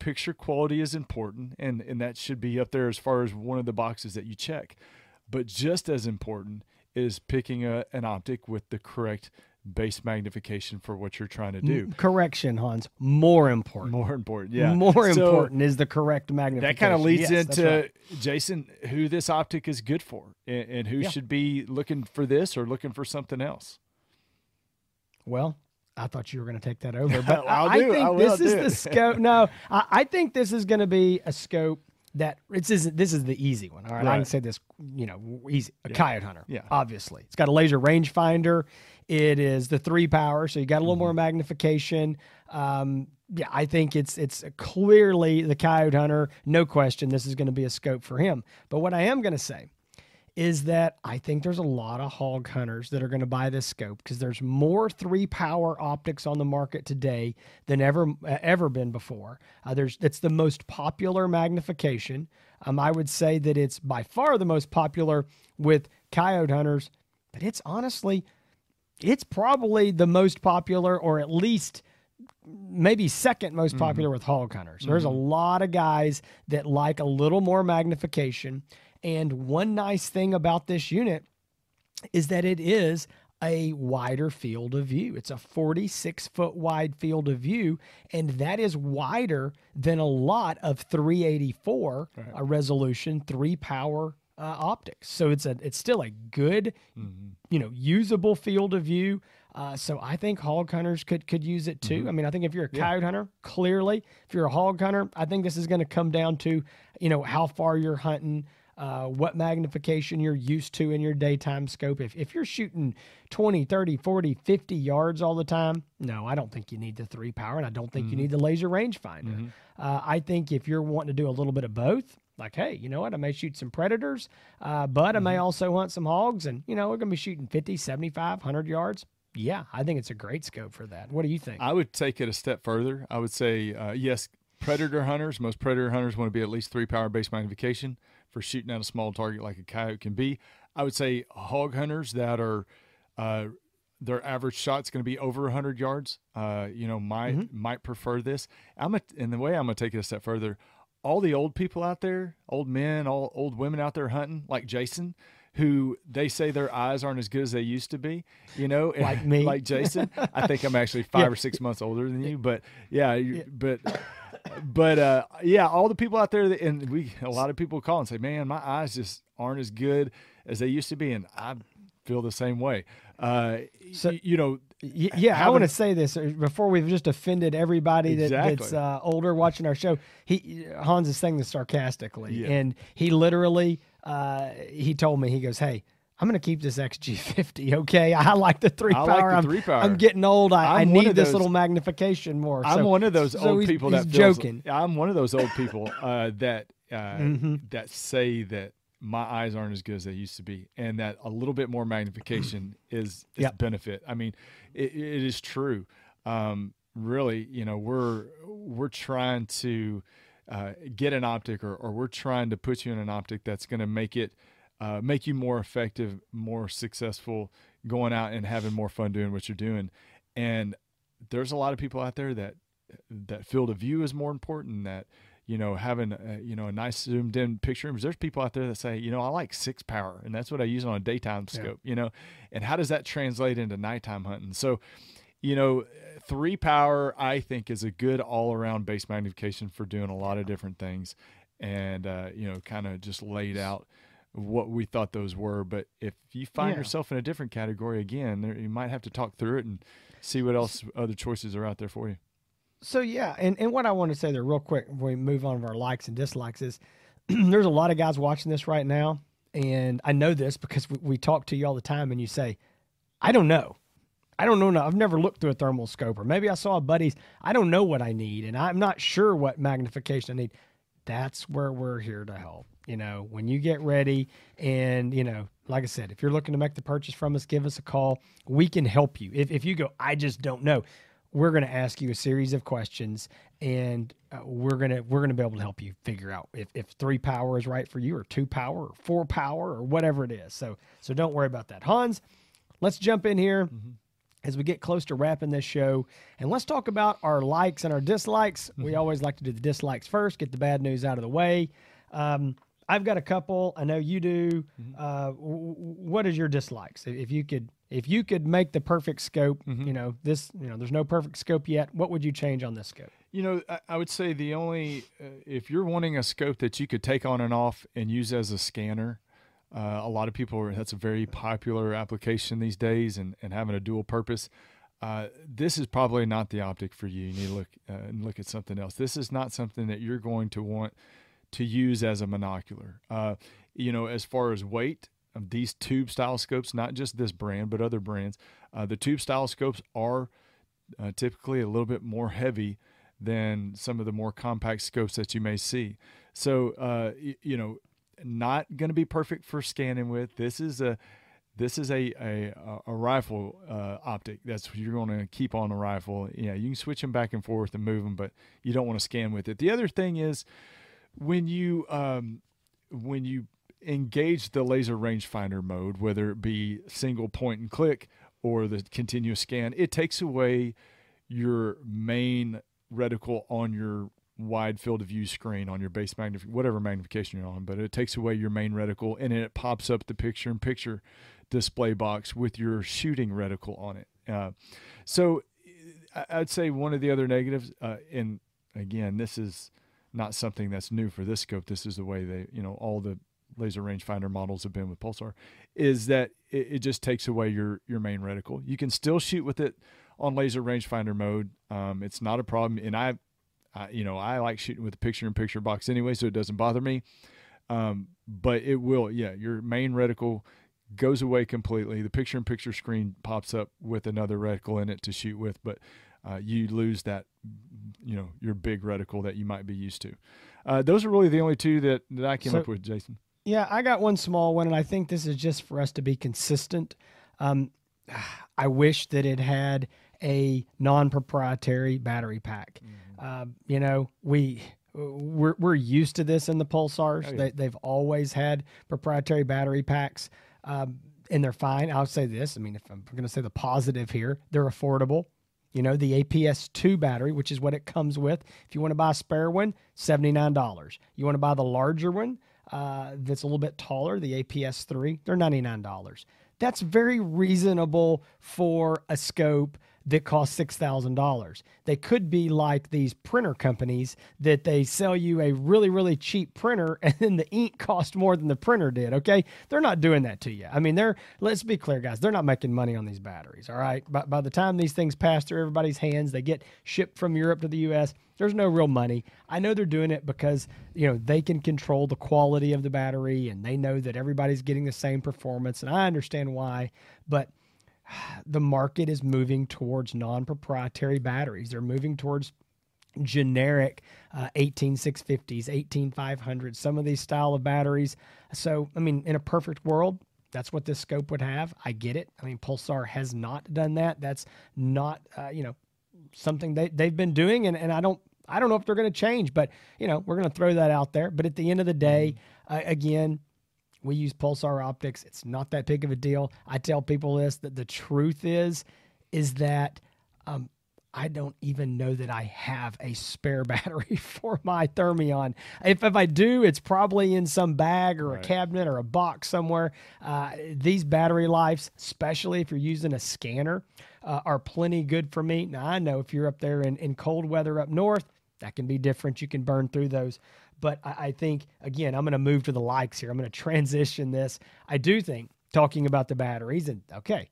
picture quality is important, and, and that should be up there as far as one of the boxes that you check. But just as important is picking a, an optic with the correct base magnification for what you're trying to do. Correction, Hans. More important. More important, yeah. More so important is the correct magnification. That kind of leads yes, into, right. Jason, who this optic is good for, and, and who yeah. should be looking for this or looking for something else. Well, I thought you were going to take that over, but I think I this is the scope. No, I, I think this is going to be a scope that it's, this is the easy one. All right. Right. I can say this, you know, easy, a yeah. coyote hunter. Yeah. Obviously it's got a laser range finder. It is the three power. So you got a little mm-hmm. more magnification. Um, yeah, I think it's, it's clearly the coyote hunter. No question. This is going to be a scope for him. But what I am going to say is that I think there's a lot of hog hunters that are going to buy this scope because there's more three-power optics on the market today than ever ever been before. Uh, there's it's the most popular magnification. Um, I would say that it's by far the most popular with coyote hunters, but it's honestly, it's probably the most popular, or at least maybe second most popular mm-hmm. with hog hunters. Mm-hmm. There's a lot of guys that like a little more magnification. And one nice thing about this unit is that it is a wider field of view. It's a forty-six foot wide field of view, and that is wider than a lot of three eighty-four right. uh, resolution, three power uh, optics. So it's a it's still a good, mm-hmm. you know, usable field of view. Uh, so I think hog hunters could could use it too. Mm-hmm. I mean, I think if you're a coyote yeah. hunter, clearly, if you're a hog hunter, I think this is going to come down to, you know, how far you're hunting, uh, what magnification you're used to in your daytime scope. If, if you're shooting twenty, thirty, forty, fifty yards all the time, no, I don't think you need the three power, and I don't think mm-hmm. you need the laser rangefinder. Mm-hmm. Uh, I think if you're wanting to do a little bit of both, like, hey, you know what? I may shoot some predators, uh, but mm-hmm. I may also hunt some hogs, and, you know, we're going to be shooting fifty, seventy-five, one hundred yards. Yeah, I think it's a great scope for that. What do you think? I would take it a step further. I would say, uh, yes, predator hunters, most predator hunters want to be at least three power base magnification for shooting at a small target like a coyote can be. I would say hog hunters that are, uh, their average shot's going to be over one hundred yards, uh, you know, might mm-hmm. might prefer this. I'm a, and the way I'm going to take it a step further, all the old people out there, old men, all old women out there hunting, like Jason, who they say their eyes aren't as good as they used to be, you know, like me, like Jason. I think I'm actually five yeah. or six months older than you, but yeah, you, yeah. but, but, uh, yeah, all the people out there that, and we, a lot of people call and say, man, my eyes just aren't as good as they used to be. And I feel the same way. Uh, so, you, you know, y yeah, having, I want to say this before we've just offended everybody that, exactly. that's uh, older watching our show. He, Hans is saying this sarcastically yeah. and he literally, Uh, he told me, he goes, hey, I'm going to keep this X G fifty, okay? I like the three I power. Like the three power. I'm, I'm getting old. I, I need this those, little magnification more. I'm so, one of those so old he's, people he's that feels, joking. I'm one of those old people uh, that uh, mm-hmm. that say that my eyes aren't as good as they used to be, and that a little bit more magnification is, is yep. benefit. I mean, it, it is true. Um, really, you know, we're we're trying to Uh, get an optic, or, or we're trying to put you in an optic that's going to make it, uh, make you more effective, more successful, going out and having more fun doing what you're doing. And there's a lot of people out there that that field of view is more important. That, you know, having a, you know, a nice zoomed in picture. There's people out there that say, you know, I like six power, and that's what I use on a daytime scope. Yeah. You know, and how does that translate into nighttime hunting? So, you know, three power, I think, is a good all-around base magnification for doing a lot of different things, and, uh, you know, kind of just laid out what we thought those were. But if you find yeah. yourself in a different category, again, there, you might have to talk through it and see what else other choices are out there for you. So, yeah, and, and what I want to say there real quick before we move on to our likes and dislikes is there's a lot of guys watching this right now, and I know this because we, we talk to you all the time, and you say, I don't know. I don't know. No, I've never looked through a thermal scope, or maybe I saw a buddy's. I don't know what I need, and I'm not sure what magnification I need. That's where we're here to help. You know, when you get ready, and, you know, like I said, if you're looking to make the purchase from us, give us a call. We can help you. If, if you go, I just don't know, we're going to ask you a series of questions, and uh, we're going to, we're going to be able to help you figure out if, if three power is right for you, or two power, or four power, or whatever it is. So, so don't worry about that. Hans, let's jump in here. Mm-hmm. As we get close to wrapping this show, and let's talk about our likes and our dislikes. Mm-hmm. We always like to do the dislikes first, get the bad news out of the way. Um, I've got a couple. I know you do. Mm-hmm. Uh, what is your dislikes? If you could, if you could make the perfect scope, mm-hmm. you know, this, you know, there's no perfect scope yet. What would you change on this scope? You know, I, I would say the only, uh, if you're wanting a scope that you could take on and off and use as a scanner, Uh, a lot of people are, that's a very popular application these days, and, and having a dual purpose. Uh, this is probably not the optic for you. You need to look uh, and look at something else. This is not something that you're going to want to use as a monocular. Uh, you know, as far as weight, um, these tube style scopes, not just this brand, but other brands, uh, the tube style scopes are uh, typically a little bit more heavy than some of the more compact scopes that you may see. So, uh, you know, not going to be perfect for scanning with. This is a this is a a, a rifle uh, optic. That's what you're going to keep on a rifle. Yeah, you can switch them back and forth and move them, but you don't want to scan with it. The other thing is when you um, when you engage the laser rangefinder mode, whether it be single point and click or the continuous scan, it takes away your main reticle on your wide field of view screen on your base magnification, whatever magnification you're on, but it takes away your main reticle, and then it pops up the picture in picture display box with your shooting reticle on it. Uh, so I'd say one of the other negatives, uh, and again, this is not something that's new for this scope. This is the way they, you know, all the laser rangefinder models have been with Pulsar, is that it, it just takes away your, your main reticle. You can still shoot with it on laser rangefinder mode. Um, it's not a problem. And I, I, you know, I like shooting with the picture in picture box anyway, so it doesn't bother me. Um, but it will, yeah, your main reticle goes away completely. The picture in picture screen pops up with another reticle in it to shoot with, but uh, you lose that, you know, your big reticle that you might be used to. Uh, those are really the only two that, that I came so, up with, Jason. Yeah, I got one small one, and I think this is just for us to be consistent. Um, I wish that it had a non-proprietary battery pack. Mm-hmm. uh, you know, we... We're, we're used to this in the Pulsars. Oh, yeah. they, they've always had proprietary battery packs, um, and they're fine. I'll say this. I mean, if I'm going to say the positive here, they're affordable. You know, the A P S two battery, which is what it comes with. If you want to buy a spare one, seventy-nine dollars. You want to buy the larger one uh, that's a little bit taller, the A P S three, they're ninety-nine dollars. That's very reasonable for a scope that costs six thousand dollars. They could be like these printer companies that they sell you a really, really cheap printer and then the ink cost more than the printer did, okay? They're not doing that to you. I mean, they're, let's be clear, guys, they're not making money on these batteries, all right? By, by the time these things pass through everybody's hands, they get shipped from Europe to the U S, there's no real money. I know they're doing it because, you know, they can control the quality of the battery and they know that everybody's getting the same performance, and I understand why, but the market is moving towards non-proprietary batteries. They're moving towards generic uh, eighteen six fifties, eighteen five hundreds, some of these style of batteries. So, I mean, in a perfect world, that's what this scope would have. I get it. I mean, Pulsar has not done that. That's not, uh, you know, something they, they've been doing, and, and I don't I don't know if they're going to change, but, you know, we're going to throw that out there. But at the end of the day, uh, again, we use Pulsar optics. It's not that big of a deal. I tell people this, that the truth is, is that um, I don't even know that I have a spare battery for my Thermion. If, if I do, it's probably in some bag or right. a cabinet or a box somewhere. Uh, these battery lives, especially if you're using a scanner, uh, are plenty good for me. Now, I know if you're up there in, in cold weather up north, that can be different. You can burn through those. But I think, again, I'm going to move to the likes here. I'm going to transition this. I do think, talking about the batteries, and okay,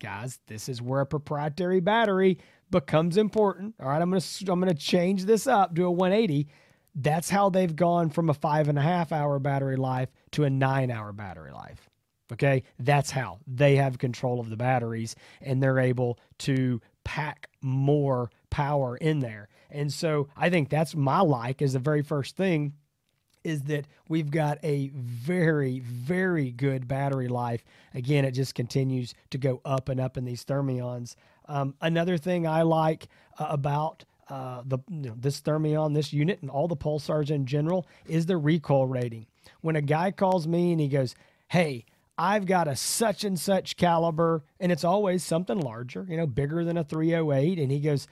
guys, this is where a proprietary battery becomes important. All right, I'm going to, I'm going to change this up, do a one eighty. That's how they've gone from a five and a half hour battery life to a nine hour battery life. Okay, that's how they have control of the batteries, and they're able to pack more power in there. And so I think that's my like is the very first thing is that we've got a very, very good battery life. Again, it just continues to go up and up in these Thermions. Um, another thing I like uh, about uh, the you know, this Thermion, this unit, and all the Pulsars in general is the recoil rating. When a guy calls me and he goes, hey, I've got a such and such caliber, and it's always something larger, you know, bigger than a three oh eight. And he goes,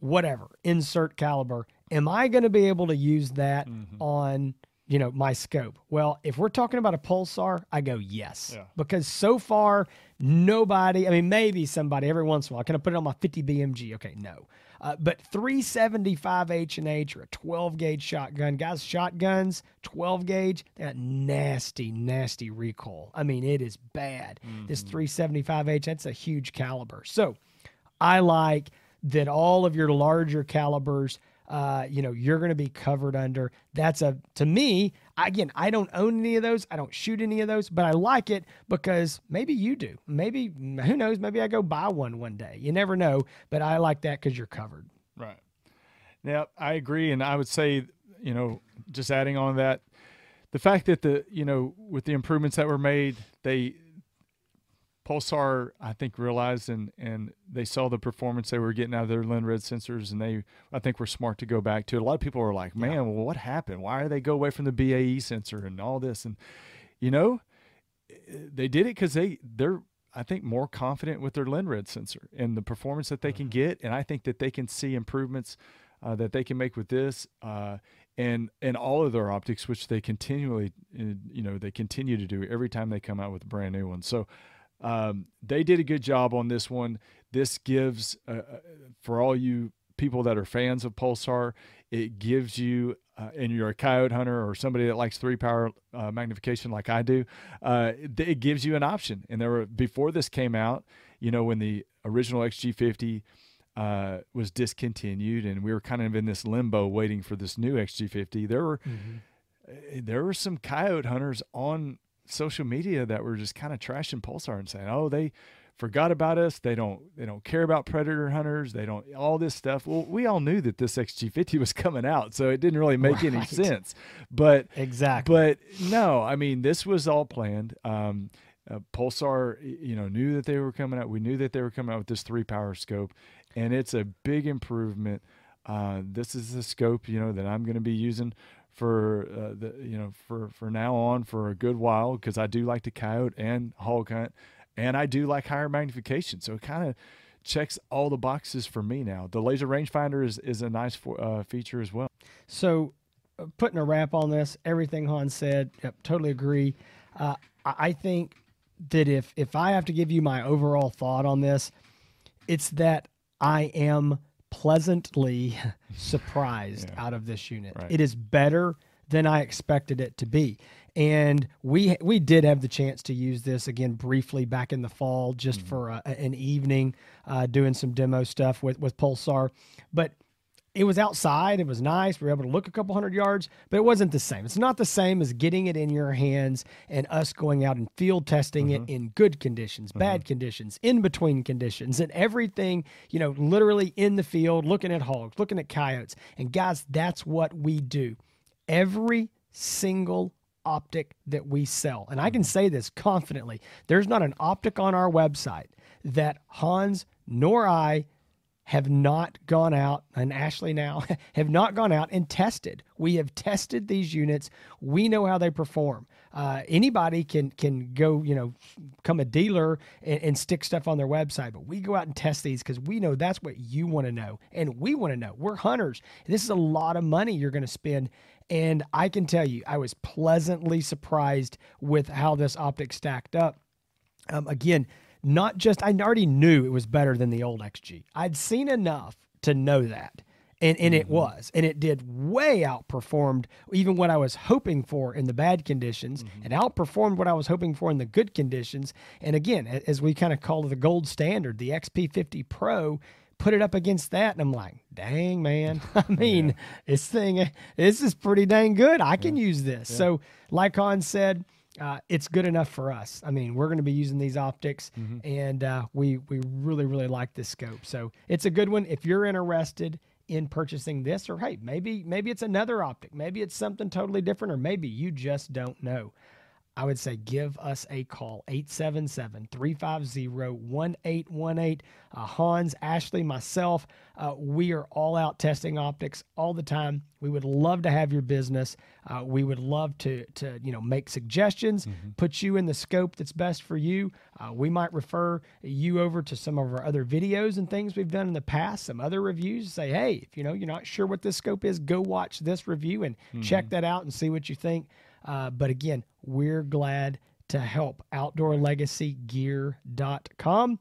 whatever, insert caliber. Am I going to be able to use that mm-hmm. on, you know, my scope? Well, if we're talking about a Pulsar, I go yes. Yeah. Because so far, nobody, I mean, maybe somebody every once in a while, can I put it on my fifty B M G? Okay, no. Uh, but three seventy-five H and H or a twelve gauge shotgun, guys, shotguns, twelve gauge, that nasty, nasty recoil. I mean, it is bad. Mm-hmm. This three seventy-five H, that's a huge caliber. So I like that all of your larger calibers, uh, you know, you're going to be covered under. That's a, to me, again, I don't own any of those. I don't shoot any of those, but I like it because maybe you do. Maybe, who knows, maybe I go buy one one day. You never know, but I like that because you're covered. Right. Now, I agree, and I would say, you know, just adding on that, the fact that the, you know, with the improvements that were made, they, Pulsar, I think, realized and, and they saw the performance they were getting out of their Lynred sensors, and they, I think, were smart to go back to it. A lot of people were like, man, yeah. well, what happened? Why did they go away from the B A E sensor and all this? And, you know, they did it because they, they're, I think, more confident with their Lynred sensor and the performance that they mm-hmm. can get. And I think that they can see improvements uh, that they can make with this uh, and, and all of their optics, which they continually, you know, they continue to do every time they come out with a brand new one. So, Um, they did a good job on this one. This gives, uh, for all you people that are fans of Pulsar, it gives you, uh, and you're a coyote hunter or somebody that likes three power uh, magnification like I do, uh, it gives you an option. And there were, before this came out, you know, when the original X G fifty uh, was discontinued and we were kind of in this limbo waiting for this new X G fifty, there were, mm-hmm. there were some coyote hunters on social media that were just kind of trashing Pulsar and saying, oh, they forgot about us. They don't, they don't care about predator hunters. They don't, all this stuff. Well, we all knew that this X G fifty was coming out, so it didn't really make right. any sense, but exactly. But no, I mean, this was all planned. Um, uh, Pulsar, you know, knew that they were coming out. We knew that they were coming out with this three power scope, and it's a big improvement. Uh, this is the scope, you know, that I'm going to be using for uh, the, you know, for, for now on for a good while, because I do like to coyote and hog hunt. And I do like higher magnification, so it kind of checks all the boxes for me now. The laser rangefinder is, is a nice for, uh, feature as well. So uh, putting a wrap on this, everything Hans said, yep, totally agree. Uh, I think that if, if I have to give you my overall thought on this, it's that I am pleasantly surprised yeah. out of this unit. Right. It is better than I expected it to be. And we we did have the chance to use this again briefly back in the fall, just mm-hmm. for a, an evening, uh, doing some demo stuff with, with Pulsar. But it was outside. It was nice. We were able to look a couple hundred yards, but it wasn't the same. It's not the same as getting it in your hands and us going out and field testing mm-hmm. it in good conditions, mm-hmm. bad conditions, in between conditions, and everything, you know, literally in the field, looking at hogs, looking at coyotes. And guys, that's what we do. Every single optic that we sell, and I can say this confidently, there's not an optic on our website that Hans nor I have not gone out, and Ashley now, have not gone out and tested. We have tested these units. We know how they perform. Uh, anybody can can go, you know, become a dealer and, and stick stuff on their website, but we go out and test these because we know that's what you want to know, and we want to know. We're hunters. This is a lot of money you're going to spend. And I can tell you, I was pleasantly surprised with how this optic stacked up. Um, again, not just, I already knew it was better than the old X G. I'd seen enough to know that. And, and it was, and it did way outperformed even what I was hoping for in the bad conditions, mm-hmm. and outperformed what I was hoping for in the good conditions. And again, as we kind of call it the gold standard, the X P fifty Pro, put it up against that, and I'm like, dang, man. I mean, yeah. this thing, this is pretty dang good. I can yeah. use this. Yeah. So like Hans said, uh, it's good enough for us. I mean, we're going to be using these optics, mm-hmm. and uh, we, we really, really like this scope. So it's a good one. If you're interested in purchasing this, or hey, maybe, maybe it's another optic, maybe it's something totally different, or maybe you just don't know, I would say give us a call, eight seven seven, three five zero, one eight one eight. Uh, Hans, Ashley, myself, uh, we are all out testing optics all the time. We would love to have your business. Uh, we would love to, to you know, make suggestions, mm-hmm. put you in the scope that's best for you. Uh, we might refer you over to some of our other videos and things we've done in the past, some other reviews. Say, hey, if you know, you're not sure what this scope is, go watch this review and mm-hmm. check that out and see what you think. Uh, but again, we're glad to help. outdoor legacy gear dot com,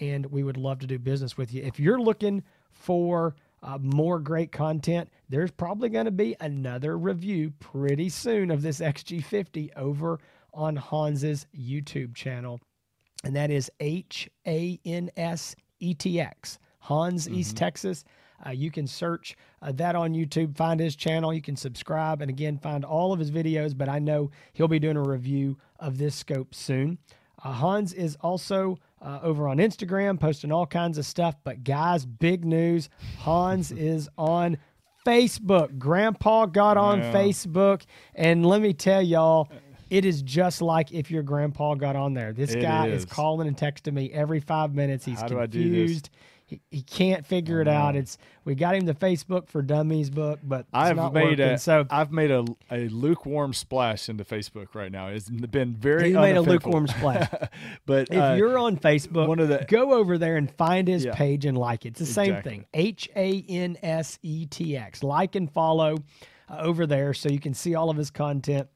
and we would love to do business with you. If you're looking for uh, more great content, there's probably going to be another review pretty soon of this X G fifty over on Hans's YouTube channel, and that is H A N S E T X, Hans mm-hmm. East Texas. Uh, you can search uh, that on YouTube, find his channel. You can subscribe, and again, find all of his videos, but I know he'll be doing a review of this scope soon. Uh, Hans is also uh, over on Instagram, posting all kinds of stuff, but guys, big news, Hans is on Facebook. Grandpa got on yeah. Facebook, and let me tell y'all, it is just like if your grandpa got on there. This it guy is. is calling and texting me every five minutes. He's How confused. Do I do this? He, he can't figure it out. It's we got him the Facebook for Dummies book, but it's I've not made working. A so I've made a, a lukewarm splash into Facebook right now. It's been very. He made a lukewarm splash, but if uh, you're on Facebook, one of the, go over there and find his yeah, page and like it. It's the exactly. same thing. H A N S E T X. Like and follow uh, over there so you can see all of his content.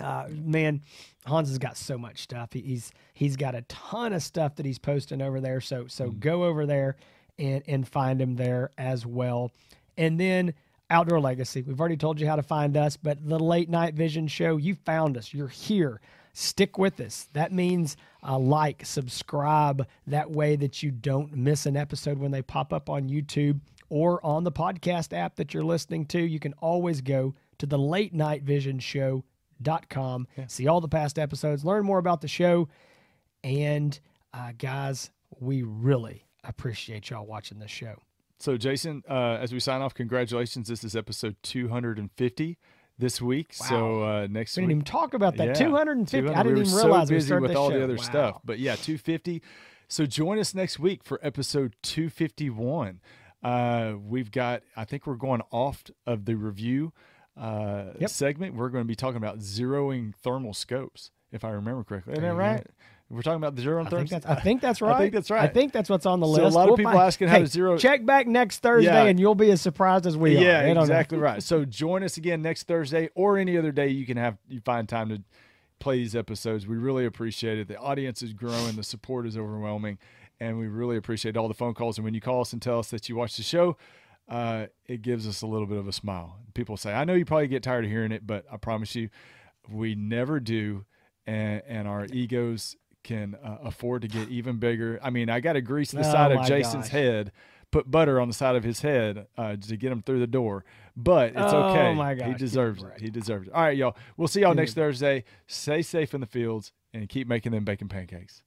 Uh, man, Hans has got so much stuff. He's he's got a ton of stuff that he's posting over there. So so mm-hmm. go over there and and find him there as well. And then Outdoor Legacy. We've already told you how to find us, but the Late Night Vision Show, you found us. You're here. Stick with us. That means uh, like, subscribe. That way that you don't miss an episode when they pop up on YouTube or on the podcast app that you're listening to. You can always go to the Late Night Vision Show Dot com. Yeah. See all the past episodes, learn more about the show. And uh, guys, we really appreciate y'all watching this show. So Jason, uh, as we sign off, congratulations. This is episode two hundred fifty this week. Wow. So uh, next we week. We didn't even talk about that. Yeah, two hundred fifty. two hundred. I didn't we even realize so we started with this all show. The other wow. stuff. But yeah, two fifty. So join us next week for episode two fifty-one. Uh, we've got, I think we're going off of the review uh yep. segment. We're going to be talking about zeroing thermal scopes, if I remember correctly. Isn't that right? We're talking about the zeroing thermal scopes. I think that's right. I think that's right. I think that's what's on the list. So a lot we'll of people find, asking hey, how to zero. Check back next Thursday yeah. and you'll be as surprised as we yeah, are. Yeah, exactly right. So join us again next Thursday or any other day you can have you find time to play these episodes. We really appreciate it. The audience is growing. The support is overwhelming. And we really appreciate all the phone calls. And when you call us and tell us that you watch the show, Uh, it gives us a little bit of a smile. People say, I know you probably get tired of hearing it, but I promise you, we never do. And, and our egos can uh, afford to get even bigger. I mean, I got to grease the oh side of Jason's gosh. head, put butter on the side of his head uh, to get him through the door, but it's oh okay. My gosh. He deserves right. it. He deserves it. All right, y'all. We'll see y'all next Thursday. Stay safe in the fields and keep making them bacon pancakes.